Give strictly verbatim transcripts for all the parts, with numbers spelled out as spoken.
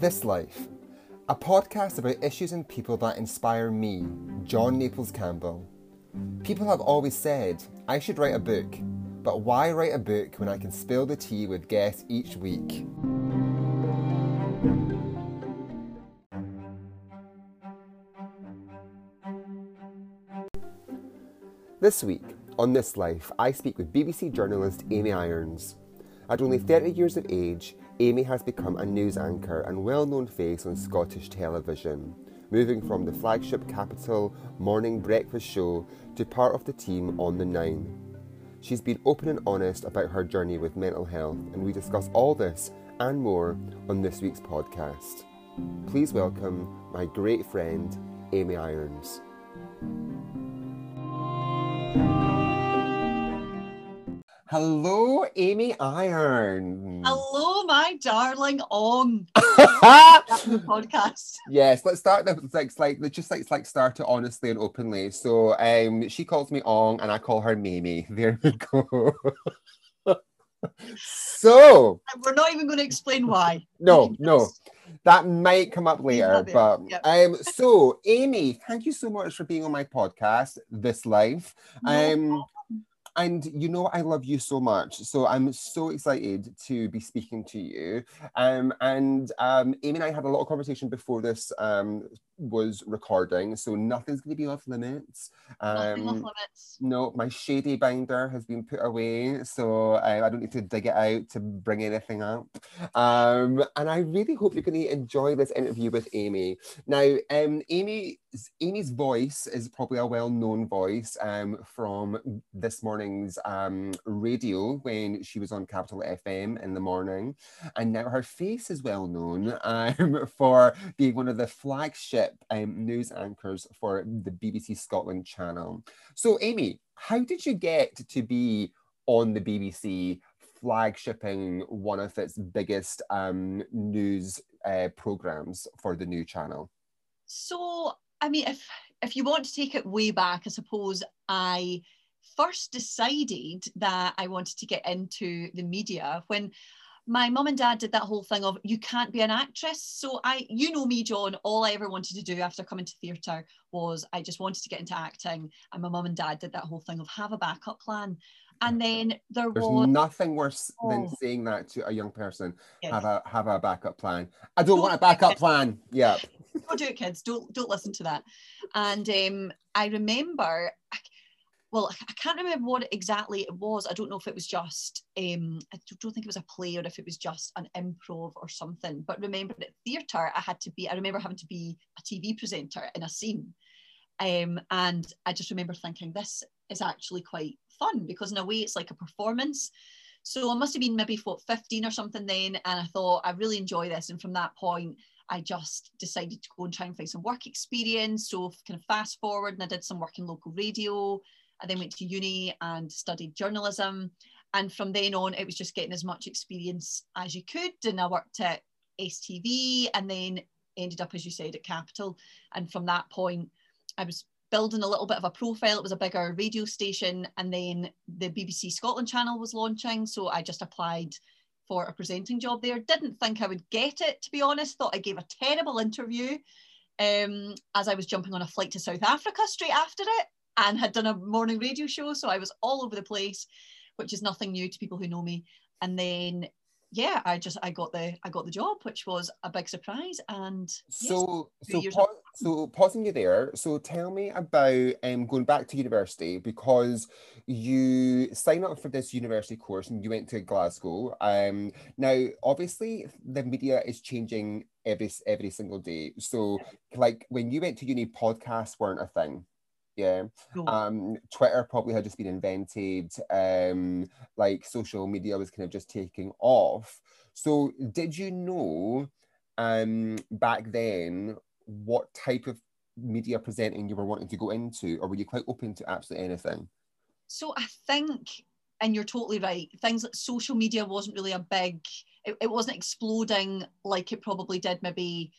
This Life, a podcast about issues and people that inspire me, John Naples Campbell. People have always said, I should write a book, but why write a book when I can spill the tea with guests each week? This week, on This Life, I speak with B B C journalist Amy Irons. At only thirty years of age, Amy has become a news anchor and well-known face on Scottish television, moving from the flagship Capital morning breakfast show to part of the team on The Nine. She's been open and honest about her journey with mental health, and we discuss all this and more on this week's podcast. Please welcome my great friend, Amy Irons. Hello, Amy Irons. Hello, my darling. On the podcast. Yes, let's start the like, like, let's just like, like start it honestly and openly. So, um, she calls me Ong, and I call her Mamie. There we go. So we're not even going to explain why. No, no, that might come up later. But yep. um, so Amy, thank you so much for being on my podcast, This Life. No um. Problem. And you know, I love you so much. So I'm so excited to be speaking to you. Um, and um, Amy and I had a lot of conversation before this um, was recording. So nothing's going to be off limits. Um, Nothing off limits. No, my shady binder has been put away. So I, I don't need to dig it out to bring anything up. Um, and I really hope you're going to enjoy this interview with Amy. Now, um, Amy... Amy's voice is probably a well-known voice um, from this morning's um, radio when she was on Capital F M in the morning. And now her face is well-known um, for being one of the flagship um, news anchors for the B B C Scotland channel. So, Amy, how did you get to be on the B B C flagshipping one of its biggest um, news uh, programmes for the new channel? So... I mean, if if you want to take it way back, I suppose I first decided that I wanted to get into the media when my mum and dad did that whole thing of you can't be an actress. So I, you know me, John, all I ever wanted to do after coming to theatre was I just wanted to get into acting. And my mum and dad did that whole thing of have a backup plan. And then there There's was... There's nothing worse oh. than saying that to a young person, yeah. have a have a backup plan. I don't, don't want a backup plan. Yeah. Don't do it, kids. Don't, don't listen to that. And um, I remember, I, well, I can't remember what exactly it was. I don't know if it was just, um, I don't think it was a play or if it was just an improv or something. But remember at theatre, I had to be, I remember having to be a T V presenter in a scene. Um, and I just remember thinking, this is actually quite fun because in a way it's like a performance. So I must have been maybe what, fifteen or something then, and I thought I really enjoy this. And from that point I just decided to go and try and find some work experience. So kind of fast forward, and I did some work in local radio. I then went to uni and studied journalism, and from then on it was just getting as much experience as you could. And I worked at S T V and then ended up, as you said, at Capital. And from that point I was building a little bit of a profile. It was a bigger radio station, and then the B B C Scotland channel was launching, so I just applied for a presenting job there. Didn't think I would get it, to be honest. Thought I gave a terrible interview um, as I was jumping on a flight to South Africa straight after it, and had done a morning radio show, so I was all over the place, which is nothing new to people who know me. And then yeah, I just I got the I got the job, which was a big surprise. And so yes, so pa- so pausing you there. So tell me about um going back to university, because you signed up for this university course and you went to Glasgow. Um, now obviously the media is changing every every single day. So like when you went to uni, podcasts weren't a thing. Yeah. Um, Twitter probably had just been invented. Um, like social media was kind of just taking off. So did you know um, back then what type of media presenting you were wanting to go into, or were you quite open to absolutely anything? So I think, and you're totally right, things like social media wasn't really a big, it, it wasn't exploding like it probably did maybe.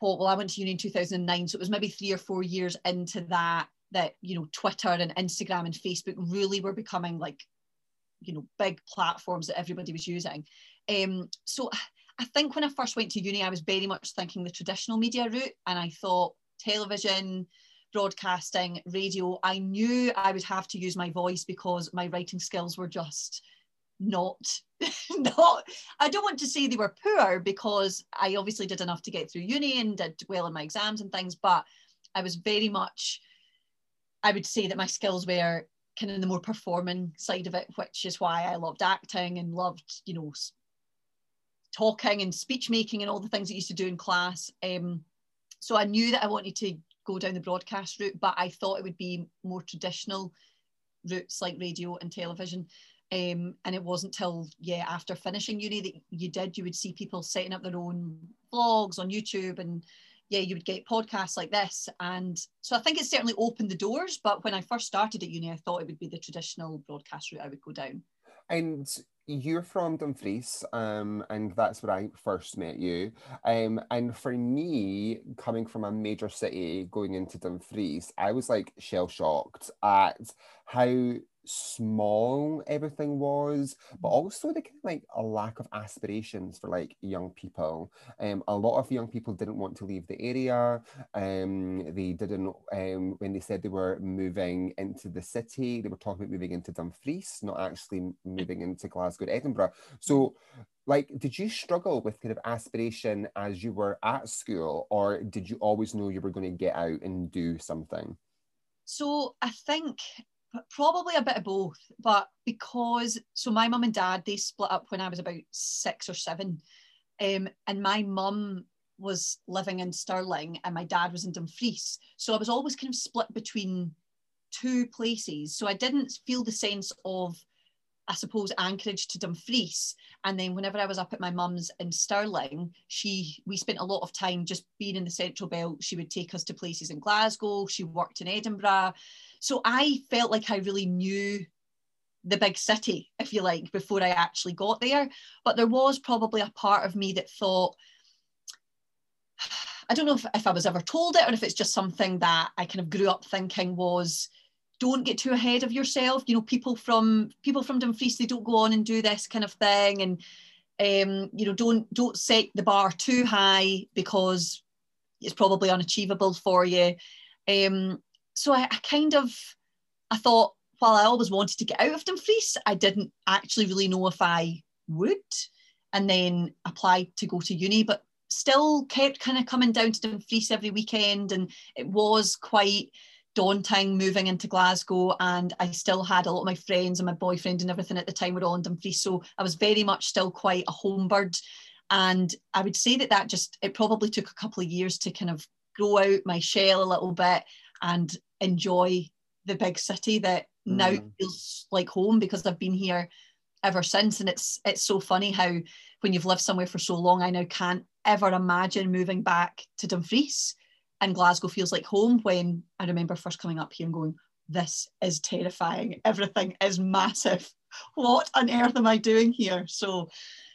Well, I went to uni in two thousand nine, so it was maybe three or four years into that that, you know, Twitter and Instagram and Facebook really were becoming like, you know, big platforms that everybody was using. Um, so I think when I first went to uni, I was very much thinking the traditional media route, and I thought television, broadcasting, radio. I knew I would have to use my voice because my writing skills were just not, not, I don't want to say they were poor, because I obviously did enough to get through uni and did well in my exams and things, but I was very much, I would say that my skills were kind of the more performing side of it, which is why I loved acting and loved, you know, talking and speech making and all the things I used to do in class. Um, so I knew that I wanted to go down the broadcast route, but I thought it would be more traditional routes like radio and television. Um, and it wasn't till, yeah, after finishing uni that you did, you would see people setting up their own vlogs on YouTube, and yeah, you would get podcasts like this. And so I think it certainly opened the doors, but when I first started at uni, I thought it would be the traditional broadcast route I would go down. And you're from Dumfries, um, and that's where I first met you. Um, and for me, coming from a major city, going into Dumfries, I was like shell-shocked at how small everything was, but also the kind of like a lack of aspirations for like young people. Um, a lot of young people didn't want to leave the area. Um, they didn't. Um, when they said they were moving into the city, they were talking about moving into Dumfries, not actually moving into Glasgow, Edinburgh. So, like, did you struggle with kind of aspiration as you were at school, or did you always know you were going to get out and do something? So I think probably a bit of both, but because, so my mum and dad, they split up when I was about six or seven, um, and my mum was living in Stirling and my dad was in Dumfries, so I was always kind of split between two places, so I didn't feel the sense of, I suppose, Anchorage to Dumfries. And then whenever I was up at my mum's in Stirling, she we spent a lot of time just being in the Central Belt. She would take us to places in Glasgow, she worked in Edinburgh, so I felt like I really knew the big city, if you like, before I actually got there. But there was probably a part of me that thought, I don't know if, if I was ever told it, or if it's just something that I kind of grew up thinking was, don't get too ahead of yourself. You know, people from people from Dumfries, they don't go on and do this kind of thing, and um, you know, don't don't set the bar too high because it's probably unachievable for you. Um, so I, I kind of I thought, while I always wanted to get out of Dumfries, I didn't actually really know if I would. And then applied to go to uni, but still kept kind of coming down to Dumfries every weekend, and it was quite daunting moving into Glasgow, and I still had a lot of my friends and my boyfriend and everything at the time were all in Dumfries, so I was very much still quite a home bird. And I would say that that just, it probably took a couple of years to kind of grow out my shell a little bit and enjoy the big city that mm. now feels like home, because I've been here ever since. And it's it's so funny how when you've lived somewhere for so long, I now can't ever imagine moving back to Dumfries. And Glasgow feels like home, when I remember first coming up here and going, this is terrifying. Everything is massive. What on earth am I doing here? So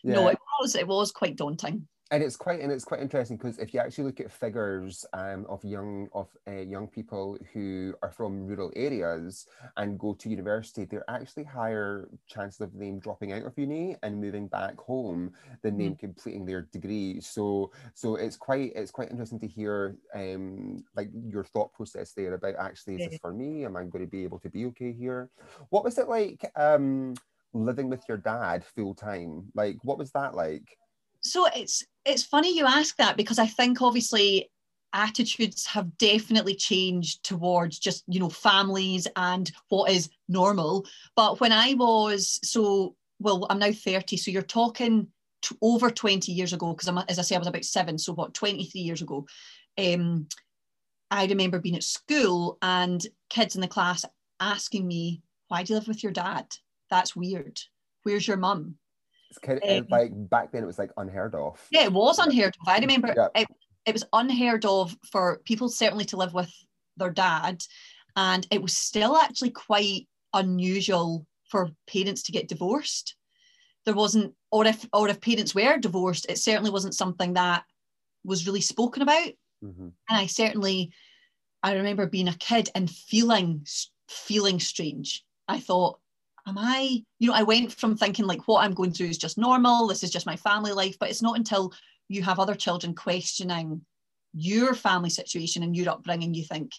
yeah. no, it was it was quite daunting. And it's quite and it's quite interesting, because if you actually look at figures um, of young of uh, young people who are from rural areas and go to university, they're actually higher chances of them dropping out of uni and moving back home than them mm. completing their degree. So so it's quite it's quite interesting to hear um, like your thought process there about, actually, is this for me? Am I going to be able to be okay here? What was it like um, living with your dad full time? Like, what was that like? So it's it's funny you ask that, because I think obviously attitudes have definitely changed towards just, you know, families and what is normal. But when I was, so, well, I'm now thirty, so you're talking t- over twenty years ago, because I'm, as I say, I was about seven, so what, twenty-three years ago, um, I remember being at school and kids in the class asking me, why do you live with your dad? That's weird. Where's your mum? It's kind of, um, like, back then it was like unheard of. Yeah, it was unheard of. I remember yeah. it, it was unheard of for people certainly to live with their dad, and it was still actually quite unusual for parents to get divorced. There wasn't, or if or if parents were divorced, it certainly wasn't something that was really spoken about. Mm-hmm. And I certainly, I remember being a kid and feeling feeling strange. I thought, am I, you know, I went from thinking like what I'm going through is just normal, this is just my family life, but it's not until you have other children questioning your family situation and your upbringing, you think,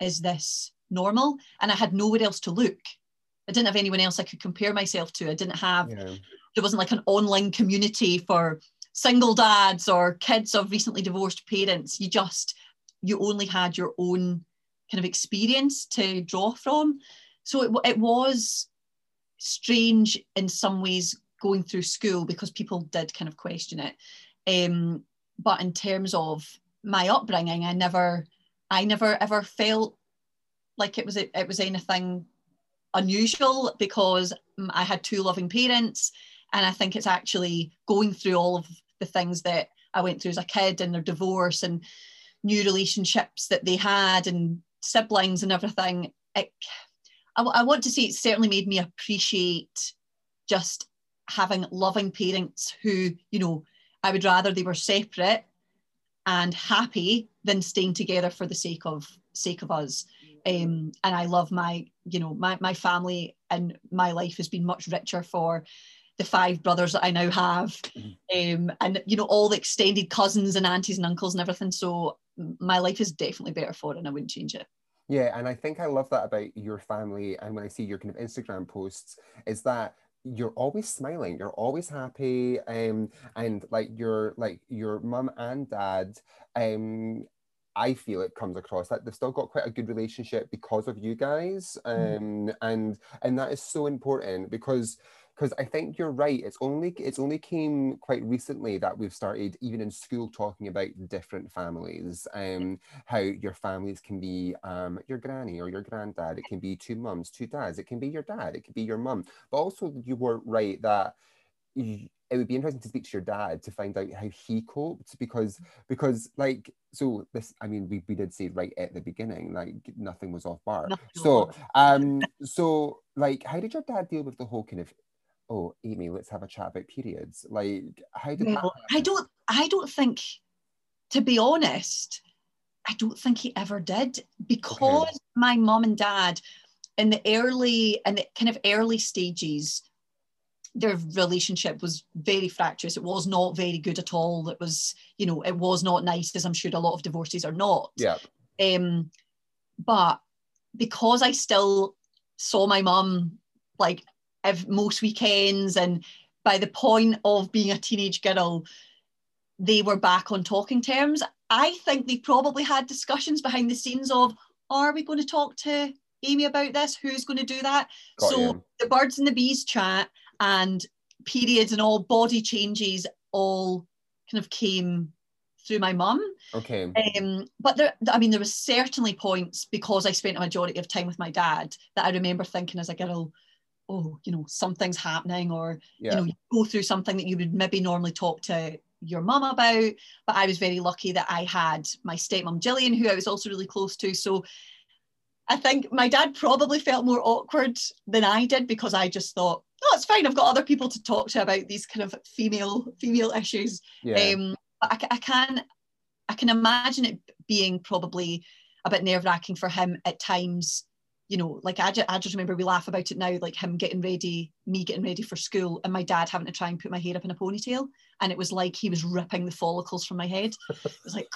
is this normal? And I had nowhere else to look. I didn't have anyone else I could compare myself to. I didn't have, yeah. There wasn't like an online community for single dads or kids of recently divorced parents. You just, you only had your own kind of experience to draw from. So it, it was strange in some ways going through school because people did kind of question it. Um, but in terms of my upbringing, I never, I never ever felt like it was, it was anything unusual because I had two loving parents. And I think it's actually going through all of the things that I went through as a kid and their divorce and new relationships that they had and siblings and everything. It, I, I want to say it certainly made me appreciate just having loving parents who, you know, I would rather they were separate and happy than staying together for the sake of sake of us. Um, and I love my, you know, my, my family, and my life has been much richer for the five brothers that I now have, um, and, you know, all the extended cousins and aunties and uncles and everything. So my life is definitely better for it and I wouldn't change it. Yeah, and I think I love that about your family. And when I see your kind of Instagram posts, is that you're always smiling, you're always happy, um, and like your like your mum and dad, um, I feel it comes across that they've still got quite a good relationship because of you guys, um, mm. and and that is so important because. Because I think you're right. It's only it's only came quite recently that we've started, even in school, talking about different families, um, how your families can be um, your granny or your granddad. It can be two mums, two dads. It can be your dad. It can be your mum. But also, you were right that you, it would be interesting to speak to your dad to find out how he coped, because because like so this I mean we, we did say right at the beginning like nothing was off bar. So um so like how did your dad deal with the whole kind of, oh, Amy, let's have a chat about periods. Like, how did no, that happen? I don't, I don't think, to be honest, I don't think he ever did, because okay. my mum and dad, in the early, in the kind of early stages, their relationship was very fractious. It was not very good at all. It was, you know, it was not nice, as I'm sure a lot of divorces are not. Yeah. Um, but because I still saw my mum, like, most weekends, and by the point of being a teenage girl they were back on talking terms. I think they probably had discussions behind the scenes of, are we going to talk to Amy about this, who's going to do that? Got so you. The birds and the bees chat and periods and all body changes all kind of came through my mum. Okay. Um, but there, I mean there were certainly points, because I spent a majority of time with my dad, that I remember thinking as a girl, oh, you know, something's happening, or, yeah. you know, you go through something that you would maybe normally talk to your mum about. But I was very lucky that I had my stepmom, Gillian, who I was also really close to. So I think my dad probably felt more awkward than I did, because I just thought, oh, it's fine. I've got other people to talk to about these kind of female, female issues. Yeah. Um, but I, I can, I can imagine it being probably a bit nerve wracking for him at times. You know, like I just, I just remember we laugh about it now, like him getting ready, me getting ready for school, and my dad having to try and put my hair up in a ponytail, and it was like he was ripping the follicles from my head. It was like,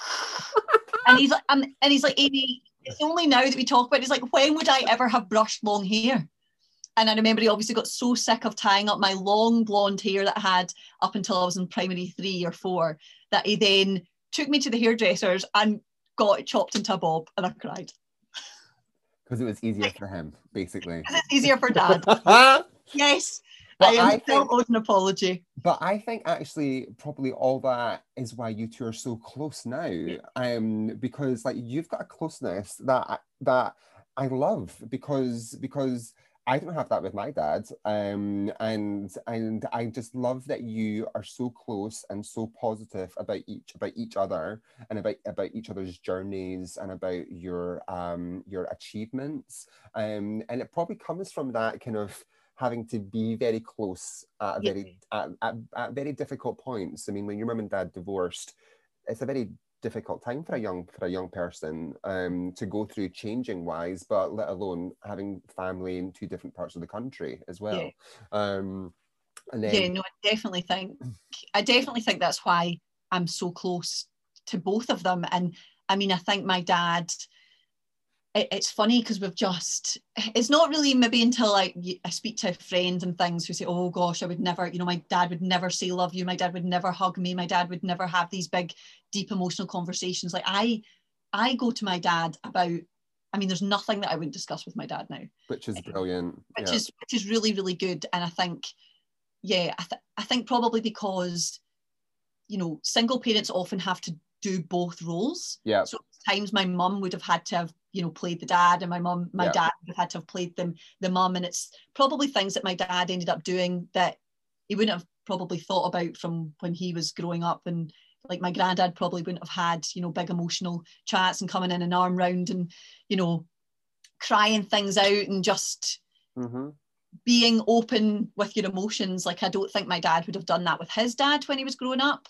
and he's like, and, and he's like, Amy, it's only now that we talk about it. He's like, when would I ever have brushed long hair? And I remember he obviously got so sick of tying up my long blonde hair that I had up until I was in primary three or four, that he then took me to the hairdressers and got it chopped into a bob, and I cried. Because it was easier for him, basically. Because it's easier for dad. Yes, but I am I still owed an apology. But I think actually probably all that is why you two are so close now. Yeah. Um, because like you've got a closeness that that I love, because because I don't have that with my dad. Um, and and I just love that you are so close and so positive about each about each other and about, about each other's journeys and about your um your achievements. Um, and it probably comes from that kind of having to be very close at a very yeah. at, at, at very difficult points. I mean, when your mum and dad divorced, it's a very difficult time for a young for a young person um, to go through changing wise, but let alone having family in two different parts of the country as well. Yeah. Um, and then... yeah, no, I definitely think I definitely think that's why I'm so close to both of them. And I mean, I think my dad. It, it's funny because we've just. It's not really maybe until like I speak to friends and things who say, "Oh gosh, I would never," you know, my dad would never say "love you." My dad would never hug me. My dad would never have these big, deep emotional conversations. Like I, I go to my dad about. I mean, there's nothing that I wouldn't discuss with my dad now. Which is brilliant. Which yeah. is which is really really good, and I think, yeah, I, th- I think probably because, you know, single parents often have to do both roles. Yeah. So at times my mum would have had to have, you know, played the dad, and my mum, my yeah. dad would have had to have played them, the mum, and it's probably things that my dad ended up doing that he wouldn't have probably thought about from when he was growing up, and like my granddad probably wouldn't have had, you know, big emotional chats and coming in an arm round and, you know, crying things out and just mm-hmm. being open with your emotions. Like I don't think my dad would have done that with his dad when he was growing up.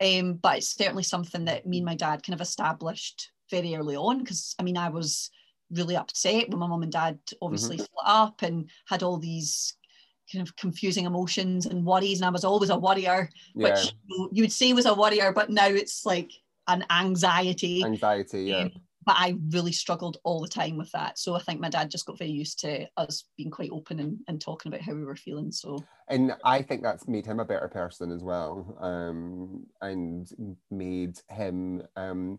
Um, but it's certainly something that me and my dad kind of established very early on, because I mean I was really upset when my mum and dad obviously mm-hmm. split up and had all these kind of confusing emotions and worries, and I was always a worrier, yeah. which you would say was a worrier, but now it's like an anxiety. Anxiety, yeah. Um, but I really struggled all the time with that. So I think my dad just got very used to us being quite open and, and talking about how we were feeling. So, and I think that's made him a better person as well, um, and made him um,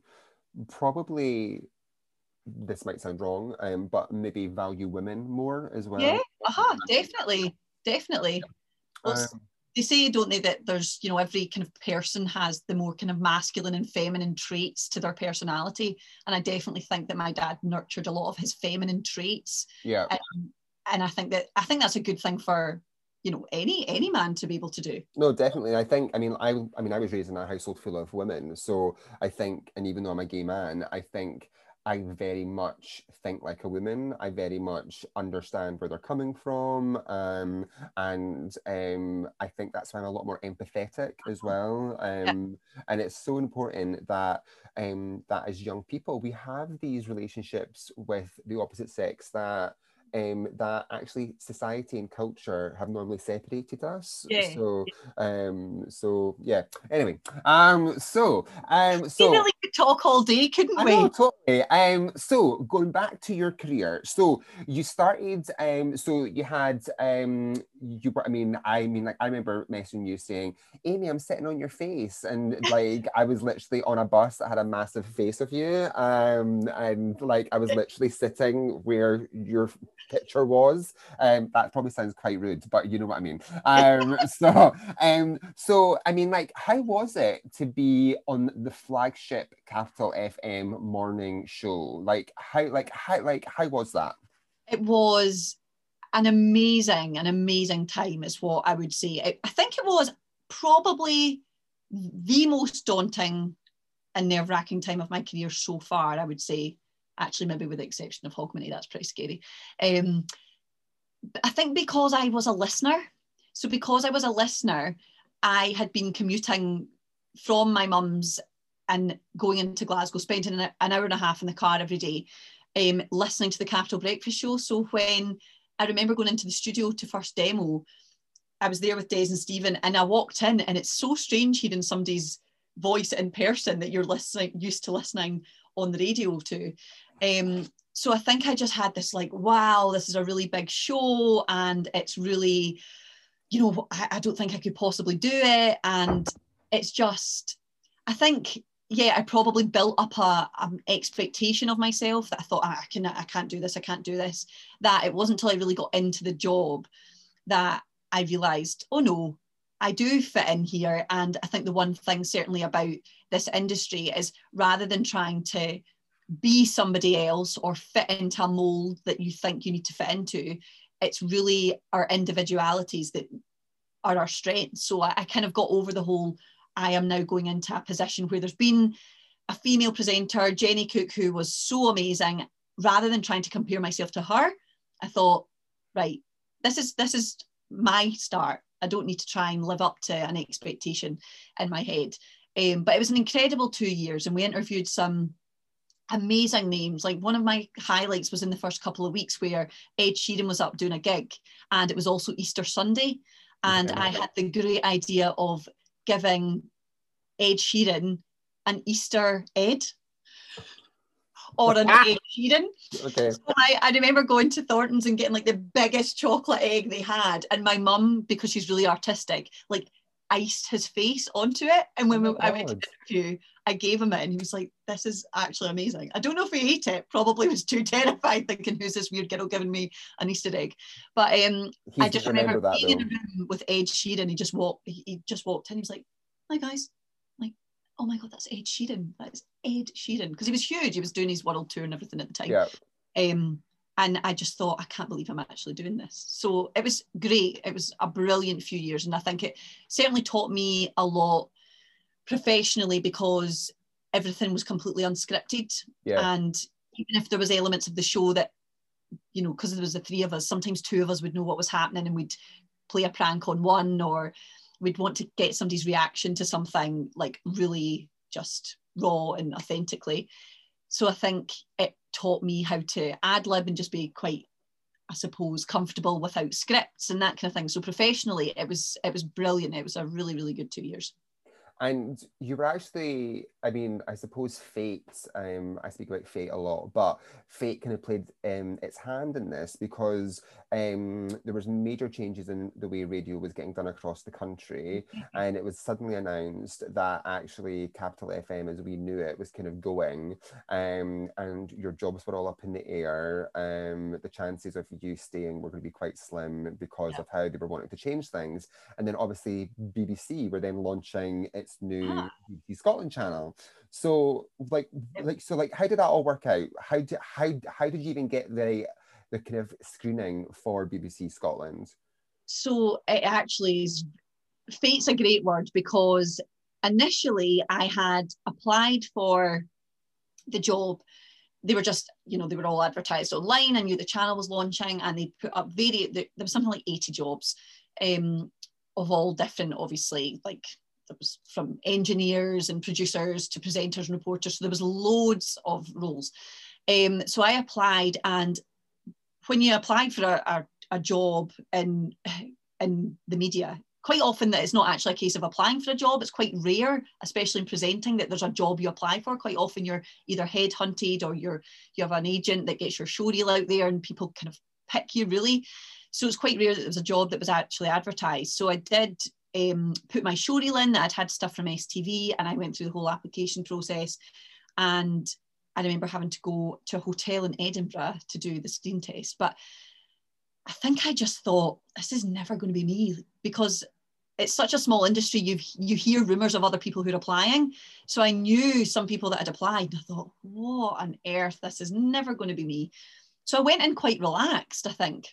probably, this might sound wrong, um, but maybe value women more as well. Yeah, uh-huh, definitely, definitely. Yeah. Well, um, they say, don't they, that there's, you know, every kind of person has the more kind of masculine and feminine traits to their personality, and I definitely think that my dad nurtured a lot of his feminine traits. Yeah. Um, and I think that I think that's a good thing for, you know, any any man to be able to do. No, definitely. I think, I mean, I I mean, I was raised in a household full of women, so I think, and even though I'm a gay man, I think. I very much think like a woman. I very much understand where they're coming from. Um, and um, I think that's why I'm a lot more empathetic as well. Um, yeah. And it's so important that um, that as young people, we have these relationships with the opposite sex that Um, that actually society and culture have normally separated us. Yeah. So, um, so yeah. Anyway, um, so, um, so we really could talk all day, couldn't I we? Know, totally. Um, so going back to your career, so you started. Um, so you had. Um, you were. I mean, I mean, like I remember messaging you saying, "Amy, I'm sitting on your face," and like I was literally on a bus that had a massive face of you. Um, and like I was literally sitting where your picture was. Um, that probably sounds quite rude, but you know what I mean. Um, so, um, so I mean, like, how was it to be on the flagship Capital F M morning show? Like, how, like, how, like, how was that? It was an amazing, an amazing time, is what I would say. I, I think it was probably the most daunting and nerve-wracking time of my career so far, I would say. Actually, maybe with the exception of Hogmanay, that's pretty scary. Um, I think because I was a listener, so because I was a listener, I had been commuting from my mum's and going into Glasgow, spending an hour and a half in the car every day, um, listening to the Capital Breakfast Show. So when I remember going into the studio to first demo, I was there with Des and Stephen, and I walked in, and it's so strange hearing somebody's voice in person that you're listening, used to listening on the radio too. Um, so I think I just had this like, wow, this is a really big show, and it's really, you know, I, I don't think I could possibly do it. And it's just, I think, yeah, I probably built up a an expectation of myself that I thought, I can, I can't do this, I can't do this. That it wasn't until I really got into the job that I realised, oh no, I do fit in here. And I think the one thing certainly about this industry is, rather than trying to be somebody else or fit into a mold that you think you need to fit into, it's really our individualities that are our strengths. So I, I kind of got over the whole, I am now going into a position where there's been a female presenter, Jenny Cook, who was so amazing. Rather than trying to compare myself to her, I thought, right, this is this is my start. I don't need to try and live up to an expectation in my head. Um, but it was an incredible two years and we interviewed some amazing names. Like one of my highlights was in the first couple of weeks where Ed Sheeran was up doing a gig, and it was also Easter Sunday. And okay. I had the great idea of giving Ed Sheeran an Easter Ed or an Ed Sheeran. Okay. So I, I remember going to Thornton's and getting like the biggest chocolate egg they had. And my mum, because she's really artistic, like iced his face onto it. And when oh we, I went to the interview, I gave him it and he was like, this is actually amazing. I don't know if he ate it, probably was too terrified thinking, who's this weird girl giving me an Easter egg? But um, I just remember, remember that, being though. in a room with Ed Sheeran. He just walked, he, he just walked in, he was like, hi guys. I'm like, oh my God, that's Ed Sheeran. That's Ed Sheeran. Because he was huge. He was doing his world tour and everything at the time. Yeah. Um, and I just thought, I can't believe I'm actually doing this. So it was great. It was a brilliant few years. And I think it certainly taught me a lot professionally, because everything was completely unscripted. Yeah. And even if there was elements of the show that, you know, because there was the three of us, sometimes two of us would know what was happening and we'd play a prank on one, or we'd want to get somebody's reaction to something like really just raw and authentically. So I think it taught me how to ad lib and just be quite, I suppose, comfortable without scripts and that kind of thing. So professionally, it was it was brilliant. It was a really, really good two years. And you were actually, I mean, I suppose fate, um, I speak about fate a lot, but fate kind of played um, its hand in this, because um, there was major changes in the way radio was getting done across the country. And it was suddenly announced that actually Capital F M, as we knew it, was kind of going, um, and your jobs were all up in the air. Um, the chances of you staying were going to be quite slim because yeah. of how they were wanting to change things. And then obviously B B C were then launching its new ah. B B C Scotland channel. So like, like, so like, how did that all work out? How did, how, how did you even get the, the kind of screening for B B C Scotland? So it actually is, fate's a great word, because initially I had applied for the job. They were just, you know, they were all advertised online. I knew the channel was launching, and they put up various, there was something like eighty jobs, um, of all different, obviously, like, there was from engineers and producers to presenters and reporters. So there was loads of roles. Um, so I applied, and when you apply for a, a, a job in, in the media, quite often that it's not actually a case of applying for a job. It's quite rare, especially in presenting, that there's a job you apply for. Quite often you're either headhunted, or you're, you have an agent that gets your showreel out there and people kind of pick you, really. So it's quite rare that there was a job that was actually advertised. So I did... Um, put my showreel in that I'd had stuff from S T V, and I went through the whole application process, and I remember having to go to a hotel in Edinburgh to do the screen test. But I think I just thought, this is never going to be me, because it's such a small industry. You you hear rumours of other people who are applying, so I knew some people that had applied, and I thought, what on earth, this is never going to be me. So I went in quite relaxed, I think,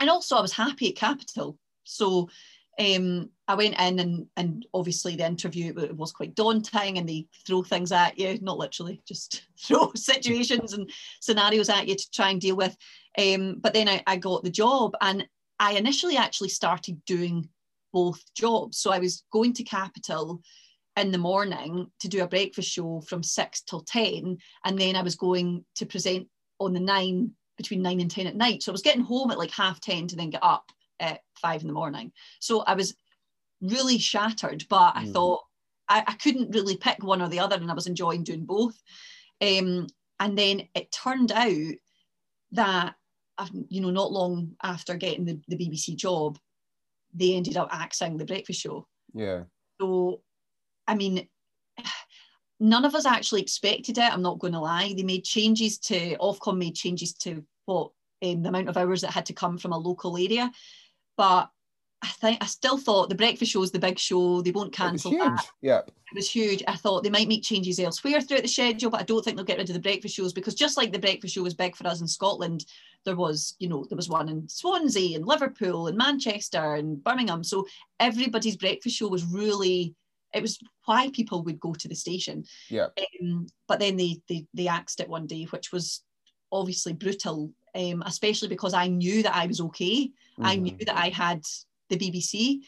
and also I was happy at Capital. So Um, I went in, and, and obviously the interview, it was quite daunting, and they throw things at you, not literally, just throw situations and scenarios at you to try and deal with. Um, but then I, I got the job, and I initially actually started doing both jobs. So I was going to Capital in the morning to do a breakfast show from six till ten, and then I was going to present on the nine between nine and ten at night. So I was getting home at like half ten to then get up at five in the morning. So I was really shattered, but I mm. thought I, I couldn't really pick one or the other, and I was enjoying doing both. Um, and then it turned out that, you know, not long after getting the, the B B C job, they ended up axing the breakfast show. Yeah. So, I mean, none of us actually expected it, I'm not going to lie. They made changes to, Ofcom made changes to what, um, the amount of hours that had to come from a local area. But I think I still thought the breakfast show is the big show. They won't cancel it. It was huge. That. Yep. It was huge. I thought they might make changes elsewhere throughout the schedule, but I don't think they'll get rid of the breakfast shows, because just like the breakfast show was big for us in Scotland, there was, you know, there was one in Swansea and Liverpool and Manchester and Birmingham. So everybody's breakfast show was really, it was why people would go to the station. Yeah. Um, but then they, they they axed it one day, which was obviously brutal. Um, especially because I knew that I was okay. Mm-hmm. I knew that I had the B B C,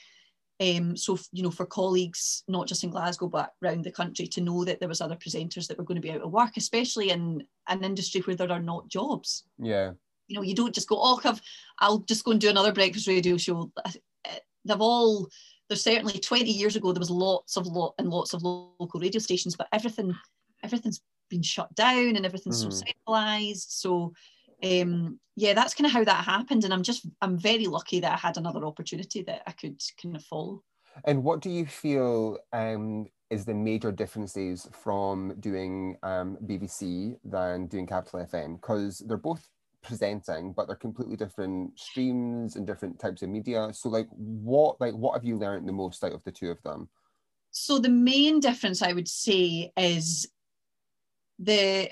Um, so, you know, for colleagues, not just in Glasgow, but around the country, to know that there was other presenters that were going to be out of work, especially in an industry where there are not jobs. Yeah. You know, you don't just go, oh, I've, I'll just go and do another breakfast radio show. They've all, there's certainly twenty years ago, there was lots of lot and lots of local radio stations, but everything, everything's been shut down and everything's mm. so centralised. So, um, yeah, that's kind of how that happened. And I'm just, I'm very lucky that I had another opportunity that I could kind of follow. And what do you feel um, is the major differences from doing um, B B C than doing Capital F M? Because they're both presenting, but they're completely different streams and different types of media. So like what, like what have you learned the most out of the two of them? So the main difference I would say is the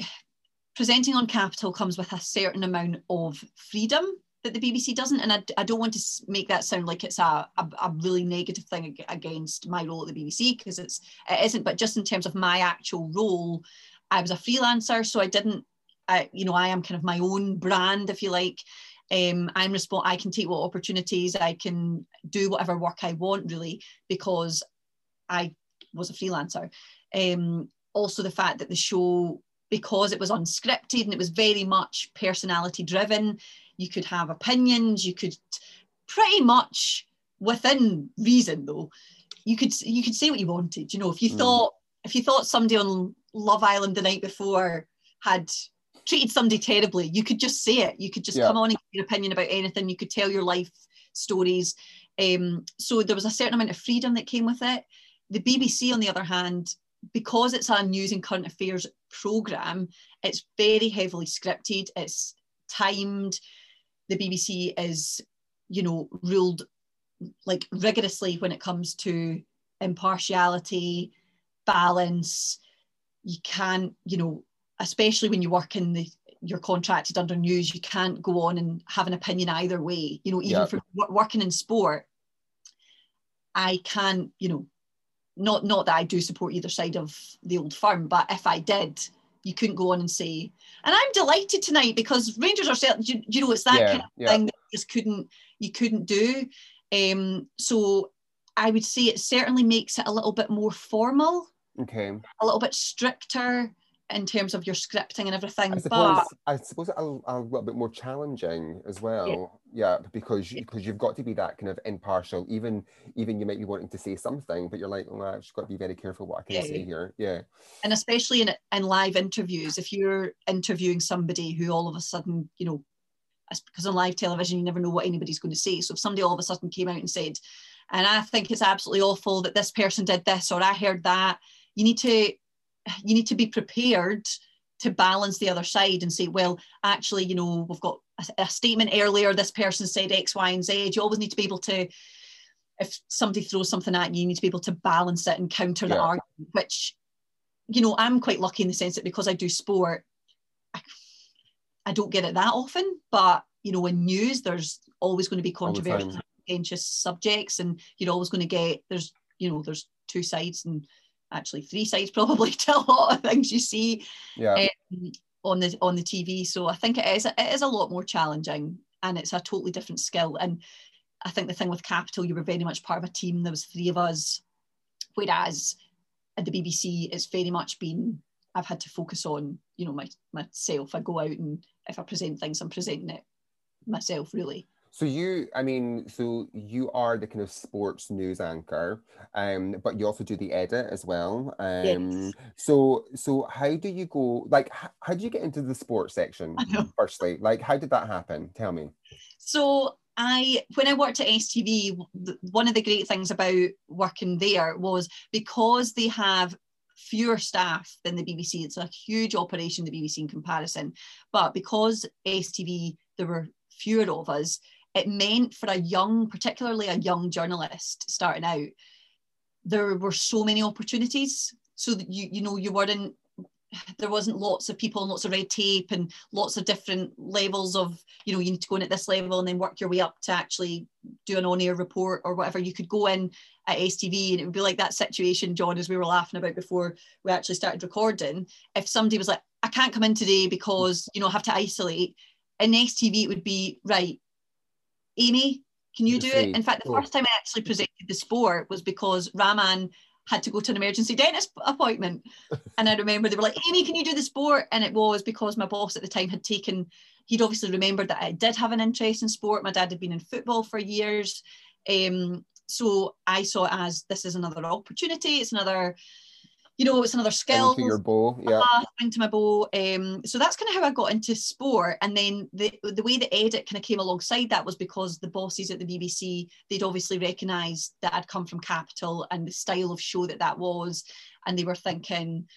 presenting on Capital comes with a certain amount of freedom that the B B C doesn't. And I, I don't want to make that sound like it's a, a, a really negative thing against my role at the B B C, because it's, it isn't, but just in terms of my actual role, I was a freelancer, so I didn't, I, you know, I am kind of my own brand, if you like. Um, I'm resp- I can take what opportunities, I can do whatever work I want, really, because I was a freelancer. Um, also the fact that the show, because it was unscripted and it was very much personality driven, you could have opinions, you could pretty much, within reason though, you could you could say what you wanted. You know, if you mm. thought if you thought somebody on Love Island the night before had treated somebody terribly, you could just say it. You could just yeah. come on and give your opinion about anything. You could tell your life stories. Um, so there was a certain amount of freedom that came with it. The B B C, on the other hand, because it's a news and current affairs programme, it's very heavily scripted. It's timed. The B B C is, you know, ruled like rigorously when it comes to impartiality, balance. You can't, you know, especially when you work in the, you're contracted under news, you can't go on and have an opinion either way. You know, even yeah. for working in sport, I can't, you know, not not that I do support either side of the Old Firm, but if I did, you couldn't go on and say, and I'm delighted tonight because Rangers are certain, you, you know, it's that yeah, kind of yeah. thing that you just couldn't, you couldn't do. Um, so I would say it certainly makes it a little bit more formal, okay, a little bit stricter in terms of your scripting and everything. I suppose, but I suppose a, a little bit more challenging as well. Yeah, yeah because yeah. because you've got to be that kind of impartial. Even even you might be wanting to say something, but you're like, well, I've just got to be very careful what I can yeah. say here. Yeah, and especially in in live interviews, if you're interviewing somebody who all of a sudden, you know, because on live television you never know what anybody's going to say. So if somebody all of a sudden came out and said, and I think it's absolutely awful that this person did this, or I heard that, you need to. you need to be prepared to balance the other side and say, well, actually, you know, we've got a, a statement earlier, this person said X, Y, and Z. You always need to be able to, if somebody throws something at you, you need to be able to balance it and counter yeah. the argument, which, you know, I'm quite lucky in the sense that because I do sport, I, I don't get it that often, but, you know, in news, there's always going to be controversial, contentious subjects, and you're always going to get, there's, you know, there's two sides and actually three sides probably to a lot of things you see yeah. um, on the on the T V. So I think it is it is a lot more challenging, and it's a totally different skill. And I think the thing with Capital, you were very much part of a team. There was three of us, whereas at the B B C, it's very much been, I've had to focus on, you know, my myself. I go out and if I present things, I'm presenting it myself, really. So you, I mean, so you are the kind of sports news anchor, um, but you also do the edit as well. Um, yes. So, so how do you go, like, how, how do you get into the sports section, firstly? Like, how did that happen? Tell me. So I, when I worked at S T V, one of the great things about working there was because they have fewer staff than the B B C, it's a huge operation, the B B C in comparison, but because S T V, there were fewer of us, it meant for a young, particularly a young journalist starting out, there were so many opportunities. So that you, you know, you weren't, there wasn't lots of people and lots of red tape and lots of different levels of, you know, you need to go in at this level and then work your way up to actually do an on-air report or whatever. You could go in at S T V and it would be like that situation, John, as we were laughing about before we actually started recording. If somebody was like, I can't come in today because, you know, I have to isolate, in S T V it would be, right, Amy, Can you do it? In fact, the first time I actually presented the sport was because Raman had to go to an emergency dentist appointment. And I remember they were like, Amy, can you do the sport? And it was because my boss at the time had taken, he'd obviously remembered that I did have an interest in sport. My dad had been in football for years. Um, so I saw it as, this is another opportunity. It's another, you know, it's another skill. Thing to your bow, yeah. Uh, thing to my bow. Um, so that's kind of how I got into sport. And then the, the way that edit kind of came alongside that was because the bosses at the B B C, they'd obviously recognised that I'd come from Capital and the style of show that that was. And they were thinking,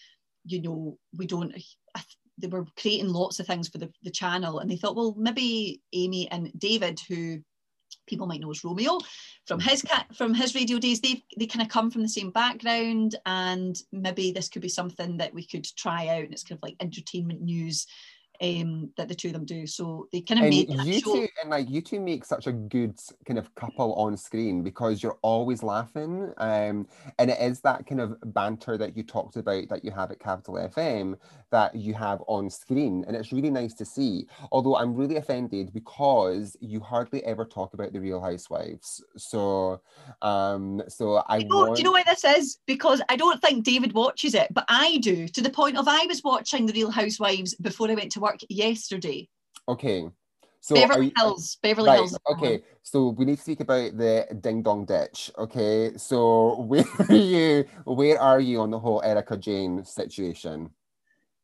you know, we don't... I th they were creating lots of things for the, the channel. And they thought, well, maybe Amy and David, who... people might know as Romeo from his cat from his radio days, they they kind of come from the same background, and maybe this could be something that we could try out. And it's kind of like entertainment news um that the two of them do, so they kind of and made that you show. Two, and like you two make such a good kind of couple on screen because you're always laughing, um and it is that kind of banter that you talked about that you have at Capital F M that you have on screen, and it's really nice to see. Although I'm really offended because you hardly ever talk about the Real Housewives, so um so I you know, want... do you know why this is? Because I don't think David watches it, but I do, to the point of I was watching the Real Housewives before I went to work yesterday. Okay, so Beverly you, Hills, Beverly right, Hills. Okay, so we need to speak about the Ding Dong Ditch. Okay, so where are you? Where are you on the whole Erica Jane situation?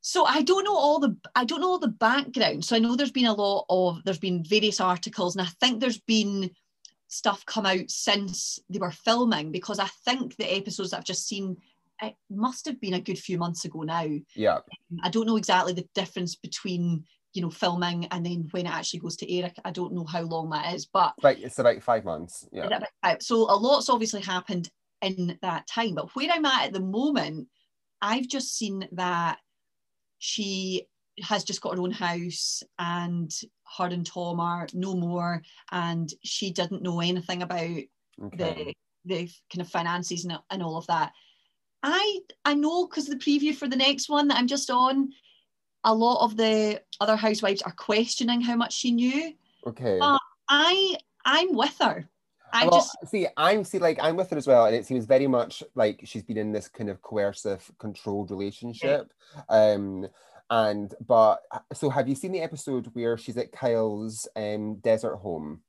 So I don't know all the I don't know all the background. So I know there's been a lot of there's been various articles, and I think there's been stuff come out since they were filming, because I think the episodes that I've just seen, it must have been a good few months ago now. Yeah. I don't know exactly the difference between, you know, filming and then when it actually goes to air. I don't know how long that is, but... Right, it's about five months. Yeah. About five. So a lot's obviously happened in that time. But where I'm at at the moment, I've just seen that she has just got her own house, and her and Tom are no more, and she didn't know anything about okay. the, the kind of finances and, and all of that. I I know, because the preview for the next one that I'm just on, a lot of the other housewives are questioning how much she knew. Okay. Uh, I I'm with her. I well, just see I'm see like I'm with her as well, and it seems very much like she's been in this kind of coercive, controlled relationship. Okay. Um, and but so have you seen the episode where she's at Kyle's um desert home,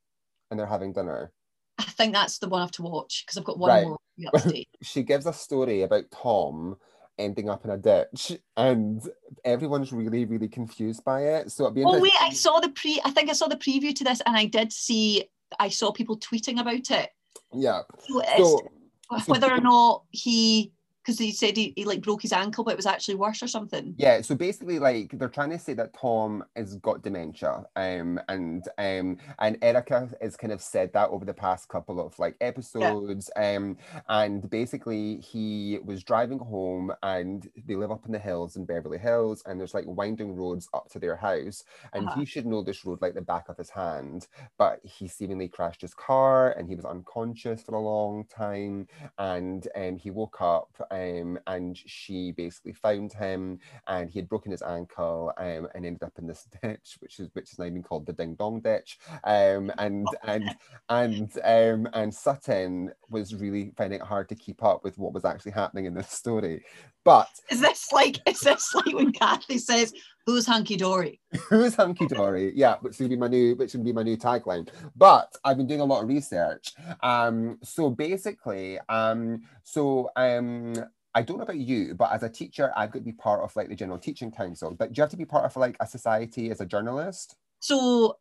and they're having dinner? I think that's the one I have to watch, because I've got one right. more up to date. She gives a story about Tom ending up in a ditch, and everyone's really, really confused by it. So it'd be oh wait, I saw the pre. I think I saw the preview to this, and I did see. I saw people tweeting about it. Yeah. So, so, so whether or not he. Because he said he, he like broke his ankle, but it was actually worse or something. Yeah, so basically, like they're trying to say that Tom has got dementia, um, and um, and Erica has kind of said that over the past couple of like episodes, yeah. um, and basically he was driving home, and they live up in the hills in Beverly Hills, and there's like winding roads up to their house, and uh-huh. he should know this road like the back of his hand, but he seemingly crashed his car, and he was unconscious for a long time, and um, he woke up. Um, and she basically found him, and he had broken his ankle, um, and ended up in this ditch, which is which is now being called the Ding Dong Ditch. Um, and and and um, and Sutton was really finding it hard to keep up with what was actually happening in this story. But is this like is this like when Kathy says, "Who's hunky dory?" Who's hunky dory? Yeah, which would be my new which would be my new tagline. But I've been doing a lot of research. Um, so basically, um, so um. I don't know about you, but as a teacher, I've got to be part of like the General Teaching Council. But do you have to be part of like a society as a journalist? So,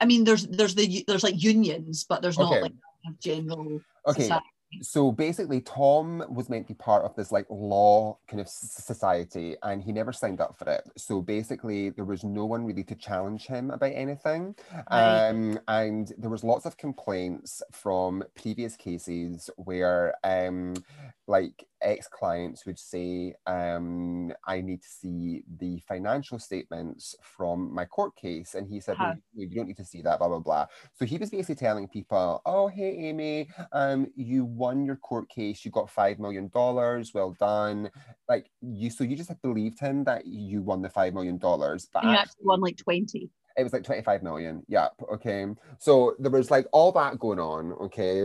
I mean, there's there's the there's like unions, but there's okay. not like a general okay. society. So basically, Tom was meant to be part of this like law kind of society, and he never signed up for it. So basically, there was no one really to challenge him about anything. Right. Um, and there was lots of complaints from previous cases where um, like ex-clients would say, um, I need to see the financial statements from my court case. And he said, huh. no, you don't need to see that, blah, blah, blah. So he was basically telling people, oh, hey, Amy, um, you won your court case, you got five million dollars, well done. Like you, so you just had believed him that you won the five million dollars. But you actually won like twenty. It was like twenty-five million. Yep. Okay. So there was like all that going on. Okay.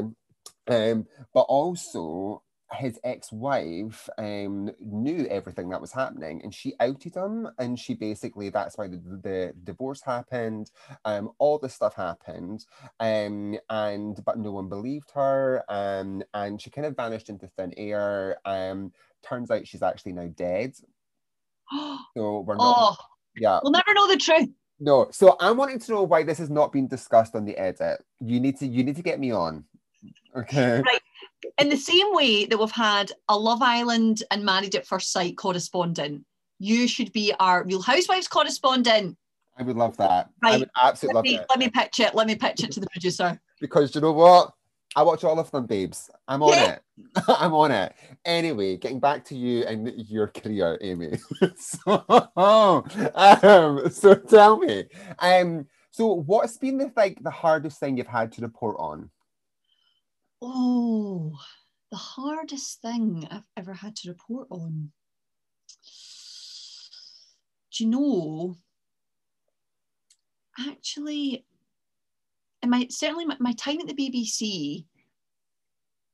Um, but also his ex-wife um, knew everything that was happening, and she outed him, and she basically, that's why the, the divorce happened, um, all this stuff happened, um, and but no one believed her, um, and she kind of vanished into thin air. Um, turns out she's actually now dead. So we're not... Oh, yeah. We'll never know the truth. No, so I'm wanting to know why this has not been discussed on the edit. You need to, you need to get me on. Okay. Right. In the same way that we've had a Love Island and Married at First Sight correspondent, you should be our Real Housewives correspondent. I would love that. Right. I would absolutely let me, love it. Let me pitch it. Let me pitch it to the producer. Because you know what? I watch all of them, babes. I'm on yeah. it. I'm on it. Anyway, getting back to you and your career, Amy. so, um, so tell me. Um, so what's been the like the hardest thing you've had to report on? Oh, the hardest thing I've ever had to report on. Do you know, actually, in my, certainly my, my time at the B B C,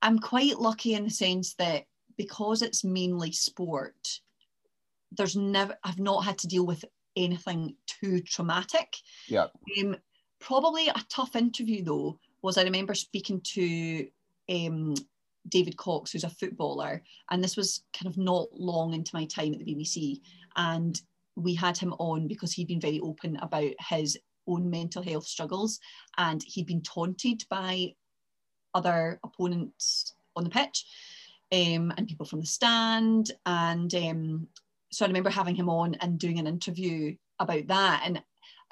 I'm quite lucky in the sense that because it's mainly sport, there's never, I've not had to deal with anything too traumatic. Yeah. Um, probably a tough interview though, was I remember speaking to Um, David Cox, who's a footballer, and this was kind of not long into my time at the B B C, and we had him on because he'd been very open about his own mental health struggles, and he'd been taunted by other opponents on the pitch um, and people from the stand, and um, so I remember having him on and doing an interview about that, and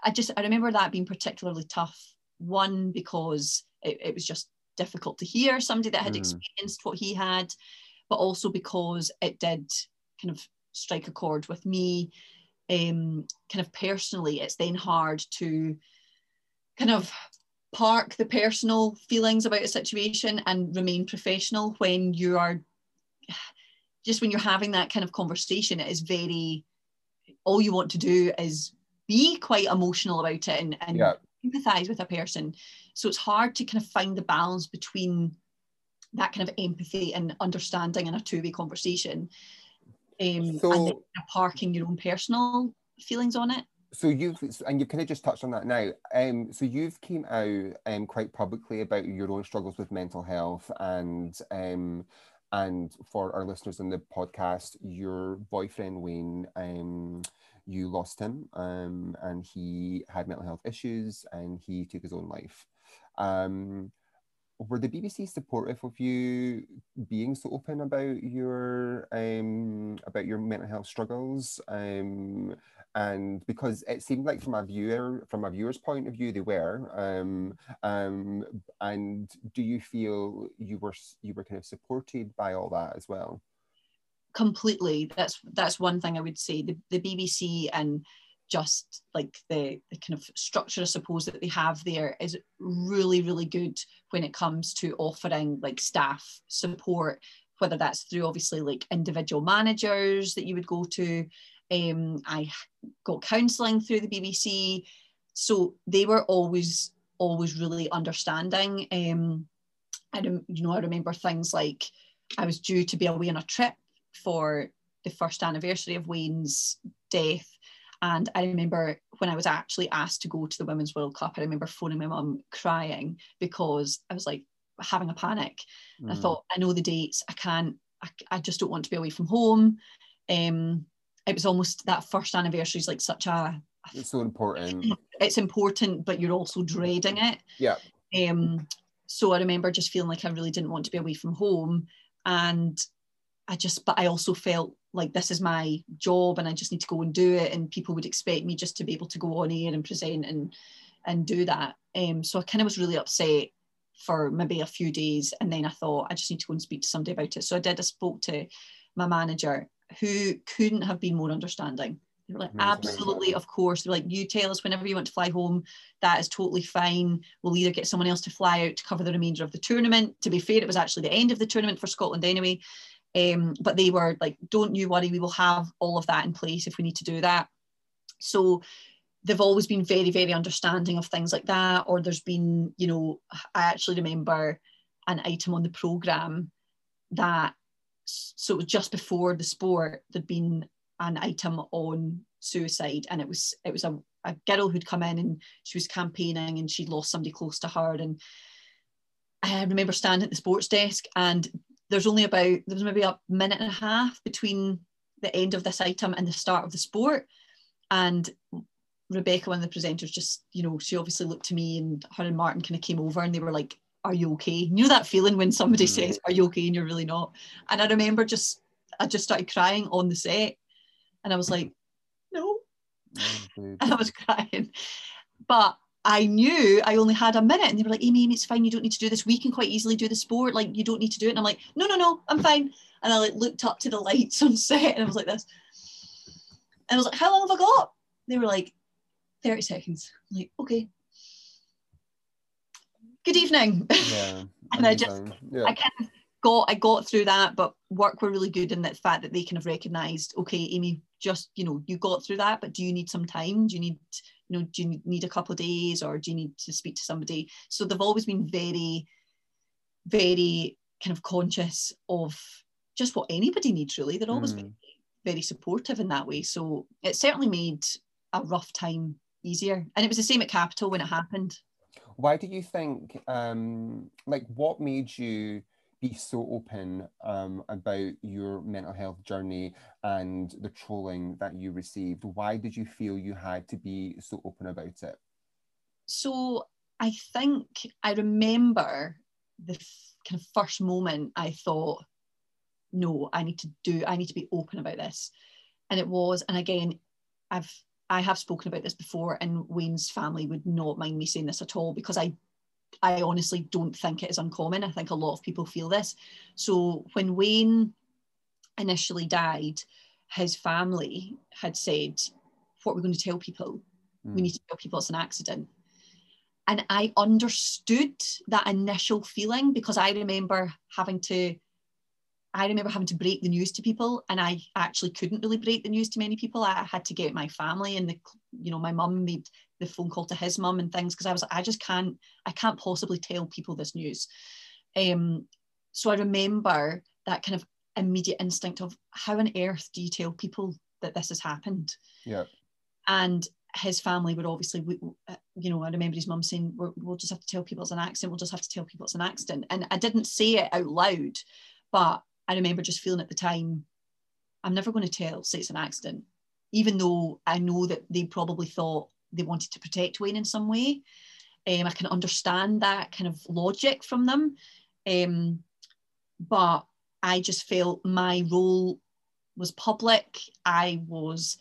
I just I remember that being particularly tough, one because it, it was just difficult to hear somebody that had experienced mm. what he had, but also because it did kind of strike a chord with me um kind of personally. It's then hard to kind of park the personal feelings about a situation and remain professional when you are just when you're having that kind of conversation. It is very, all you want to do is be quite emotional about it and, and yeah. empathize with a person, so it's hard to kind of find the balance between that kind of empathy and understanding in a two-way conversation um, so, and then parking your own personal feelings on it. So you've, and you've kind of just touched on that now, um, so you've came out um, quite publicly about your own struggles with mental health, and um, and for our listeners on the podcast, your boyfriend Wayne, um, you lost him, um, and he had mental health issues, and he took his own life. Um, were the B B C supportive of you being so open about your um, about your mental health struggles? Um, and because it seemed like from a viewer, from a viewer's point of view, they were. Um, um, and do you feel you were you were kind of supported by all that as well? Completely. That's that's one thing I would say. The, the B B C and just like the, the kind of structure, I suppose, that they have there is really, really good when it comes to offering like staff support, whether that's through obviously like individual managers that you would go to. Um, I got counselling through the B B C. So they were always, always really understanding. Um, I, you know, I remember things like I was due to be away on a trip for the first anniversary of Wayne's death, and I remember when I was actually asked to go to the Women's World Cup, I remember phoning my mum crying because I was like having a panic. Mm. I thought, I know the dates, I can't, I, I just don't want to be away from home. Um, it was almost, that first anniversary is like such a, it's so important. It's important, but you're also dreading it. Yeah. Um, so I remember just feeling like I really didn't want to be away from home, and I just, but I also felt like this is my job and I just need to go and do it, and people would expect me just to be able to go on air and present and and do that. Um, so I kind of was really upset for maybe a few days, and then I thought I just need to go and speak to somebody about it. So I did, I spoke to my manager, who couldn't have been more understanding. They were like, amazing. Absolutely, of course. They were like, you tell us whenever you want to fly home, that is totally fine. We'll either get someone else to fly out to cover the remainder of the tournament. To be fair, it was actually the end of the tournament for Scotland anyway. Um, but they were like, don't you worry, we will have all of that in place if we need to do that. So they've always been very, very understanding of things like that. Or there's been, you know, I actually remember an item on the programme that, so it was just before the sport, there'd been an item on suicide, and it was it was a, a girl who'd come in and she was campaigning and she'd lost somebody close to her. And I remember standing at the sports desk, and there's only about, there was maybe a minute and a half between the end of this item and the start of the sport. And Rebecca, one of the presenters, just, you know, she obviously looked to me, and her and Martin kind of came over and they were like, "Are you okay?" You know that feeling when somebody mm. says, "Are you okay?" and you're really not. And I remember just, I just started crying on the set, and I was like, "No," mm, and I was crying. But I knew I only had a minute, and they were like, Amy, Amy, "It's fine. You don't need to do this. We can quite easily do the sport. Like, you don't need to do it." And I'm like, "No, no, no, I'm fine." And I like looked up to the lights on set, and I was like this. And I was like, "How long have I got?" They were like, thirty seconds. I'm like, "Okay. Good evening." Yeah, and I just, yeah. I kind of got, I got through that, but work were really good in the fact that they kind of recognised, okay, Amy, just, you know, you got through that, but do you need some time? Do you need, you know, do you need a couple of days, or do you need to speak to somebody? So they've always been very, very kind of conscious of just what anybody needs, really. They're always mm. been very supportive in that way. So it certainly made a rough time easier. And it was the same at Capital when it happened. Why do you think, um, like, what made you be so open um, about your mental health journey and the trolling that you received? Why did you feel you had to be so open about it? So I think I remember the f- kind of first moment I thought, no, I need to do, I need to be open about this. And it was, and again, I've, I have spoken about this before, and Wayne's family would not mind me saying this at all, because I I honestly don't think it is uncommon. I think a lot of people feel this. So when Wayne initially died, his family had said, "What are we going to tell people? Mm. We need to tell people it's an accident." And I understood that initial feeling, because I remember having to I remember having to break the news to people, and I actually couldn't really break the news to many people. I had to get my family, and the, you know, my mum made the phone call to his mum and things, because I was like, I just can't, I can't possibly tell people this news. Um, so I remember that kind of immediate instinct of, how on earth do you tell people that this has happened? Yeah. And his family would obviously, you know, I remember his mum saying, We're, we'll just have to tell people it's an accident. We'll just have to tell people it's an accident. And I didn't say it out loud, but I remember just feeling at the time, I'm never going to tell, say it's an accident, even though I know that they probably thought they wanted to protect Wayne in some way. Um, I can understand that kind of logic from them. Um, but I just felt my role was public. I was,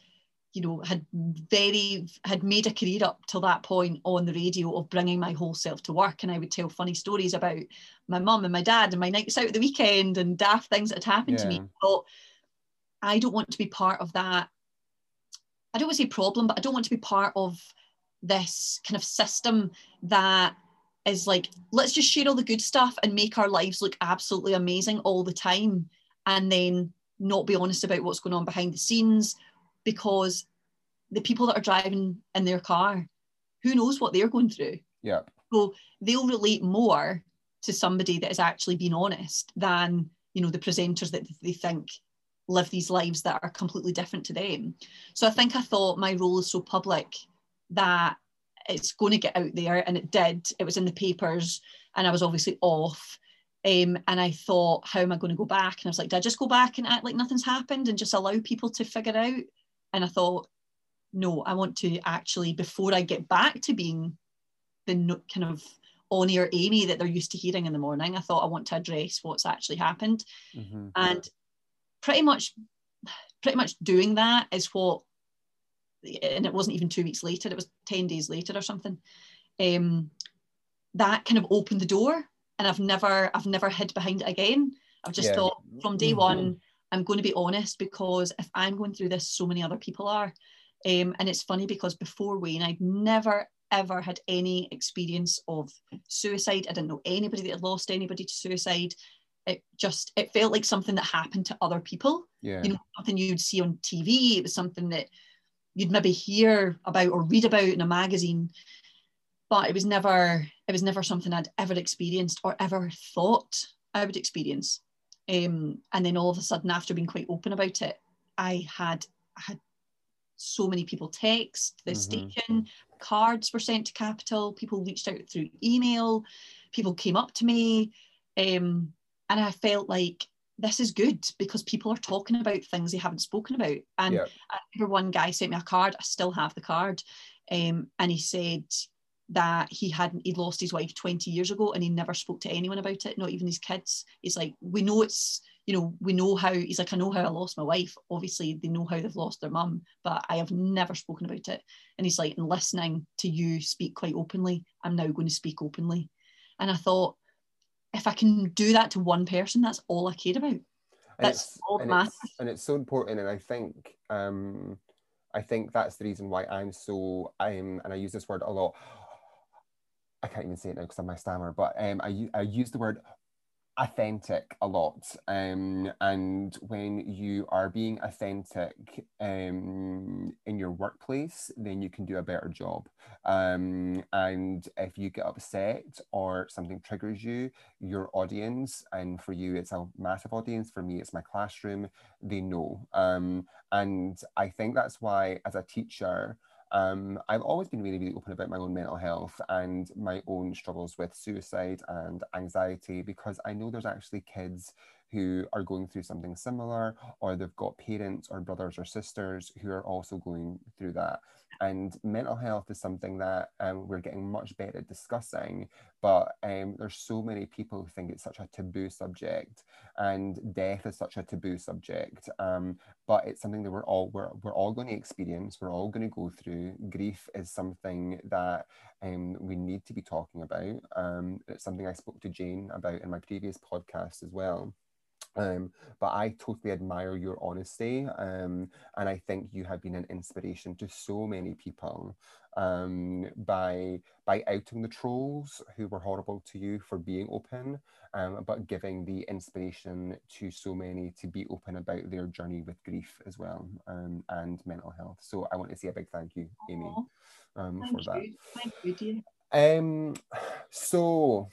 you know, had very, had made a career up till that point on the radio of bringing my whole self to work. And I would tell funny stories about my mum and my dad and my nights out at the weekend and daft things that had happened yeah. to me. But I don't want to be part of that. I don't want to say problem, but I don't want to be part of this kind of system that is like, let's just share all the good stuff and make our lives look absolutely amazing all the time, and then not be honest about what's going on behind the scenes. Because the people that are driving in their car, who knows what they're going through? Yeah. So they'll relate more to somebody that is actually being honest than, you know, the presenters that they think live these lives that are completely different to them. So I think I thought my role is so public that it's going to get out there, and it did. It was in the papers, and I was obviously off. Um, and I thought, how am I going to go back? And I was like, do I just go back and act like nothing's happened and just allow people to figure out? And I thought, no, I want to actually, before I get back to being the kind of on-air Amy that they're used to hearing in the morning, I thought I want to address what's actually happened. Mm-hmm. And pretty much, pretty much doing that is what, and it wasn't even two weeks later, it was ten days later or something. Um, that kind of opened the door, and I've never, I've never hid behind it again. I've just yeah. thought from day mm-hmm. one, I'm going to be honest, because if I'm going through this, so many other people are. Um, and it's funny because before Wayne, I'd never, ever had any experience of suicide. I didn't know anybody that had lost anybody to suicide. It just, it felt like something that happened to other people. Yeah. You know, something you'd see on T V. It was something that you'd maybe hear about or read about in a magazine, but it was never it was never something I'd ever experienced or ever thought I would experience. Um, and then all of a sudden, after being quite open about it, I had I had so many people text the mm-hmm. station, cards were sent to Capital, people reached out through email, people came up to me, um, and I felt like, this is good because people are talking about things they haven't spoken about. And yeah. I remember one guy sent me a card, I still have the card, um, and he said that he hadn't, he'd lost his wife twenty years ago and he never spoke to anyone about it, not even his kids. He's like, we know it's, you know, we know how, he's like, I know how I lost my wife. Obviously they know how they've lost their mum, but I have never spoken about it. And he's like, and listening to you speak quite openly, I'm now going to speak openly. And I thought, if I can do that to one person, that's all I care about. That's all that matters. And it's so important. And I think, um, I think that's the reason why I'm so, I'm, and I use this word a lot, I can't even say it now because I'm my stammer, but um, I, I use the word authentic a lot. Um, and when you are being authentic um, in your workplace, then you can do a better job. Um, and if you get upset or something triggers you, your audience, and for you it's a massive audience, for me it's my classroom, they know. Um, and I think that's why, as a teacher, Um, I've always been really, really open about my own mental health and my own struggles with suicide and anxiety, because I know there's actually kids who are going through something similar, or they've got parents or brothers or sisters who are also going through that. And mental health is something that um, we're getting much better at discussing, but um, there's so many people who think it's such a taboo subject, and death is such a taboo subject. Um, but it's something that we're all we're, we're all going to experience, we're all going to go through. Grief is something that um, we need to be talking about. Um, it's something I spoke to Jane about in my previous podcast as well. Um, but I totally admire your honesty, um, and I think you have been an inspiration to so many people um, by by outing the trolls who were horrible to you for being open, um, but giving the inspiration to so many to be open about their journey with grief as well, um, and mental health. So I want to say a big thank you, Amy, um, thank for you. that. Thank you, dear. Um, so...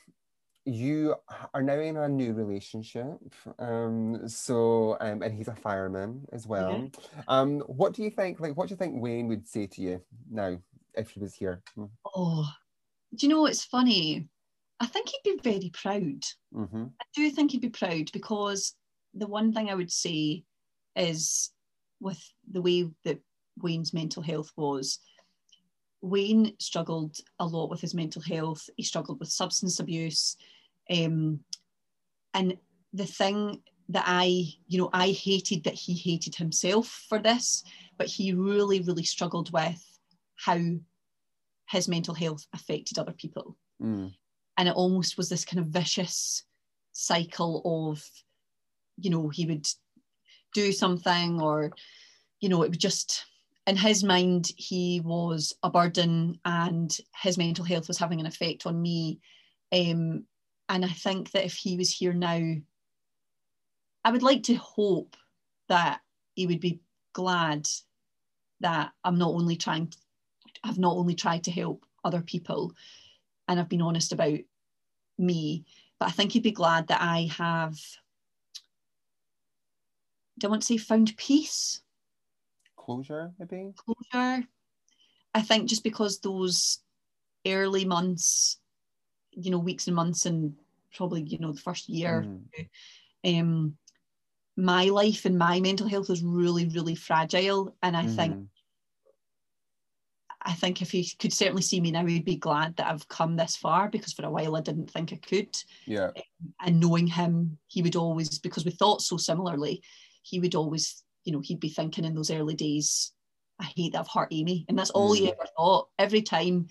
You are now in a new relationship, um, so um, and he's a fireman as well. Yeah. Um, what do you think? Like, what do you think Wayne would say to you now if he was here? Oh, do you know it's funny? I think he'd be very proud. Mm-hmm. I do think he'd be proud, because the one thing I would say is, with the way that Wayne's mental health was, Wayne struggled a lot with his mental health. He struggled with substance abuse. Um, and the thing that I, you know, I hated that he hated himself for this, but he really, really struggled with how his mental health affected other people. Mm. And it almost was this kind of vicious cycle of, you know, he would do something, or, you know, it would just... In his mind, he was a burden, and his mental health was having an effect on me. Um, and I think that if he was here now, I would like to hope that he would be glad that I'm not only trying, to, I've not only tried to help other people, and I've been honest about me, but I think he'd be glad that I have, I don't want to say found peace. Closure, maybe? Closure. I think just because those early months, you know, weeks and months, and probably, you know, the first year, mm. um, my life and my mental health was really, really fragile. And I mm. think, I think if he could certainly see me now, he'd be glad that I've come this far, because for a while I didn't think I could. Yeah. Um, and knowing him, he would always, because we thought so similarly, he would always, you know, he'd be thinking in those early days, I hate that I've hurt Amy. And that's all he ever thought. Every time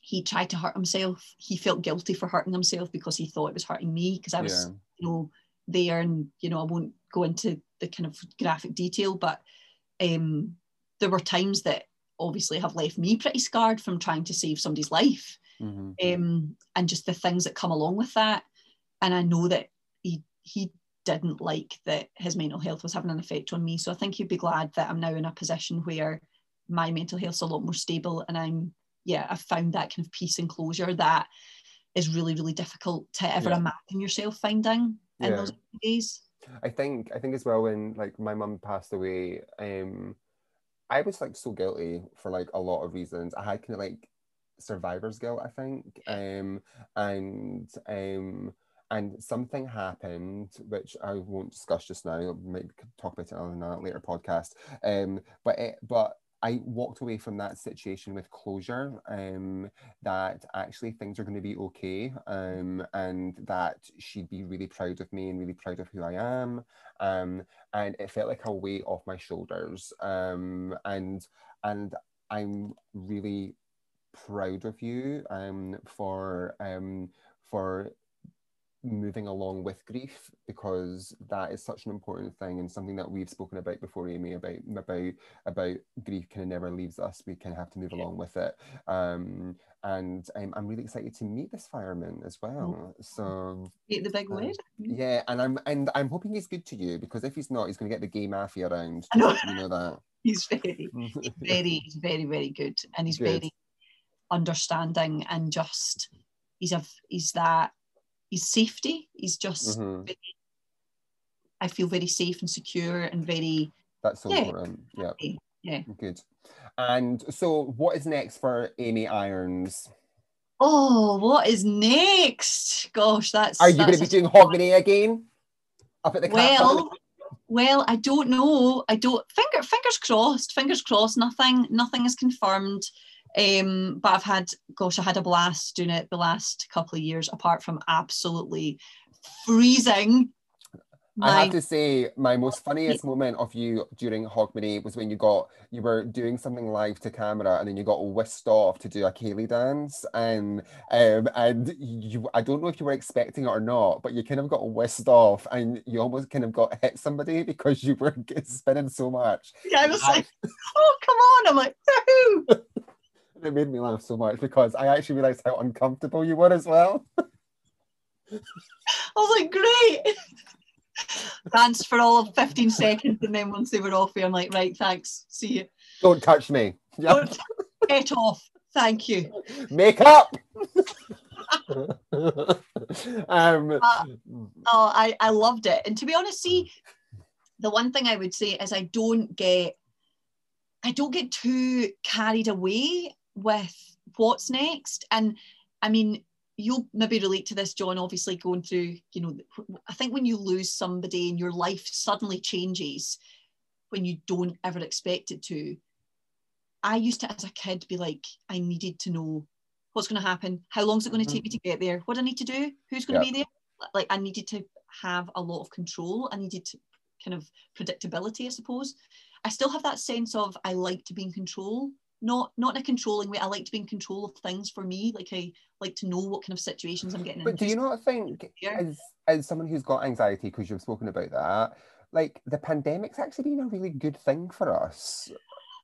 he tried to hurt himself, he felt guilty for hurting himself because he thought it was hurting me, because I was, yeah. you know, there. And, you know, I won't go into the kind of graphic detail, but um, there were times that obviously have left me pretty scarred from trying to save somebody's life, mm-hmm. um, and just the things that come along with that. And I know that he, he, didn't like that his mental health was having an effect on me. So I think he'd be glad that I'm now in a position where my mental health's a lot more stable, and I'm, yeah, I've found that kind of peace and closure that is really, really difficult to ever yeah. imagine yourself finding in yeah. those days. I think, I think as well, when like my mum passed away, um, I was like so guilty for like a lot of reasons. I had kind of like survivor's guilt, I think, um, and um, and something happened which I won't discuss just now. Maybe talk about it on a later podcast. Um, but it, but I walked away from that situation with closure, um, that actually things are going to be okay, um, and that she'd be really proud of me and really proud of who I am. Um, and it felt like a weight off my shoulders. Um, and and I'm really proud of you um, for um, for moving along with grief, because that is such an important thing, and something that we've spoken about before, Amy, about about about grief kind of never leaves us. We kind of have to move yeah. along with it, um, and um, I'm really excited to meet this fireman as well. So the big word, um, yeah, and I'm and I'm hoping he's good to you, because if he's not, he's going to get the gay mafia around. I know. You know that he's very, he's very, he's very, very good, and he's good. very understanding, and just he's a he's that. He's safety. He's just. Mm-hmm. Very, I feel very safe and secure and very. That's so yeah, important. Yeah. Yeah. Good. And so, what is next for Amy Irons? Oh, what is next? Gosh, that's. Are you going to be doing Hogmanay again? Up at the well, Capitol? well, I don't know. I don't. Finger, fingers crossed. Fingers crossed. Nothing. Nothing is confirmed. Um, but I've had, gosh, I had a blast doing it the last couple of years, apart from absolutely freezing. My... I have to say, my most funniest moment of you during Hogmanay was when you got, you were doing something live to camera, and then you got whisked off to do a Kayleigh dance, and um, and you, I don't know if you were expecting it or not, but you kind of got whisked off, and you almost kind of got hit somebody because you were spinning so much. Yeah, I was I... like, oh, come on! I'm like, woohoo! It made me laugh so much, because I actually realised how uncomfortable you were as well. I was like, great! Dance for all of fifteen seconds, and then once they were off, I'm like, right, thanks, see you. Don't touch me. Yeah. Don't t- get off, thank you. Make up! um, uh, oh, I, I loved it. And to be honest, see, the one thing I would say is I don't get, I don't get too carried away with what's next. And I mean, you'll maybe relate to this, John, obviously going through, you know, I think when you lose somebody and your life suddenly changes when you don't ever expect it to. I used to, as a kid, be like, I needed to know what's going to happen, how long is it going to take me to get there, what do I need to do, who's going yeah. to be there. Like, I needed to have a lot of control. I needed to kind of predictability, I suppose. I still have that sense of I like to be in control. Not not in a controlling way. I like to be in control of things for me. Like, I like to know what kind of situations I'm getting into. But do you not think, as, as someone who's got anxiety, because you've spoken about that, like, the pandemic's actually been a really good thing for us?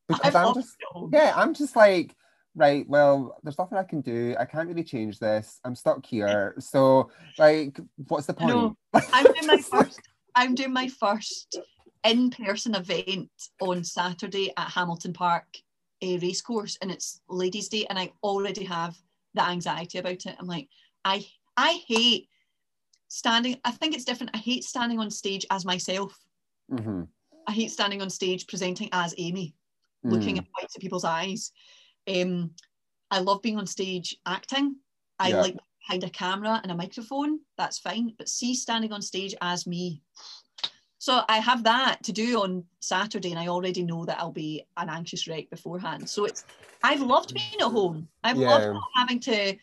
Because I'm just, yeah, I'm just like, right, well, there's nothing I can do. I can't really change this. I'm stuck here. So, like, what's the point? No, I'm doing my first, I'm doing my first in-person event on Saturday at Hamilton Park. A race course, and it's Ladies' Day, and I already have the anxiety about it. I'm like, I I hate standing. I think it's different. I hate standing on stage as myself. Mm-hmm. I hate standing on stage presenting as Amy, mm. looking at whites of people's eyes. Um, I love being on stage acting. I yeah. like behind a camera and a microphone. That's fine. But see, standing on stage as me. So I have that to do on Saturday, and I already know that I'll be an anxious wreck beforehand. So it's, I've loved being at home. I've yeah. loved not having to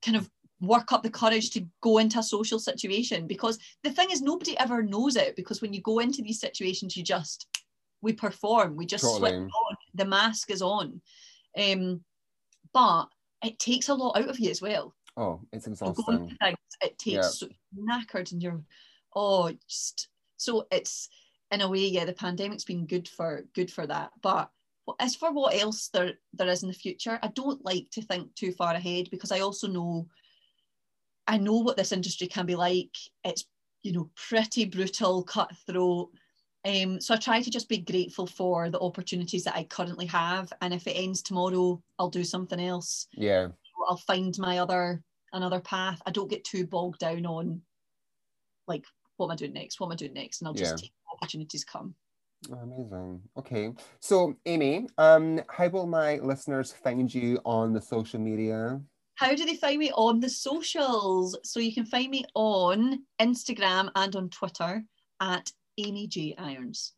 kind of work up the courage to go into a social situation, because the thing is, nobody ever knows it, because when you go into these situations, you just, we perform, we just totally. Switch on, the mask is on. Um, but it takes a lot out of you as well. Oh, it's exhausting. Things, it takes yeah. so knackered, and you're, oh, just... So it's, in a way, yeah, the pandemic's been good for good for that. But as for what else there there is in the future, I don't like to think too far ahead, because I also know, I know what this industry can be like. It's, you know, pretty brutal, cutthroat. Um, so I try to just be grateful for the opportunities that I currently have, and if it ends tomorrow, I'll do something else. Yeah, I'll find my other another path. I don't get too bogged down on like what am I doing next, what am I doing next, and I'll just yeah. take the opportunities come. Amazing. Okay, so Amy, um, how will my listeners find you on the social media? How do they find me on the socials? So you can find me on Instagram and on Twitter at Amy J Irons.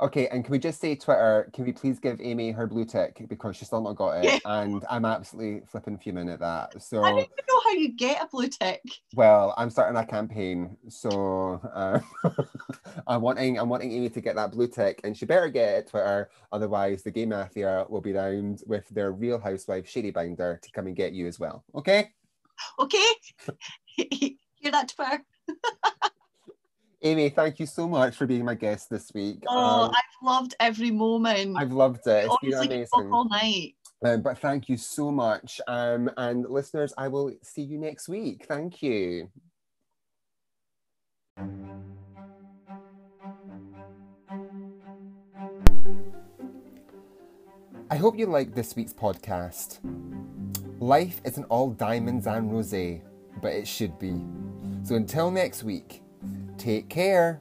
Okay, and can we just say Twitter, can we please give Amy her blue tick because she's still not got it yeah. and I'm absolutely flipping fuming at that. So I don't even know how you get a blue tick. Well, I'm starting a campaign, so uh, I'm wanting I'm wanting Amy to get that blue tick, and she better get it at Twitter, otherwise the gay mafia will be round with their Real Housewife Shady Binder to come and get you as well. Okay? Okay. Hear that, Twitter? Amy, thank you so much for being my guest this week. Oh, um, I've loved every moment. I've loved it. It's been amazing. All night. Um, but thank you so much. Um, and listeners, I will see you next week. Thank you. I hope you liked this week's podcast. Life isn't all diamonds and rosé, but it should be. So until next week, take care.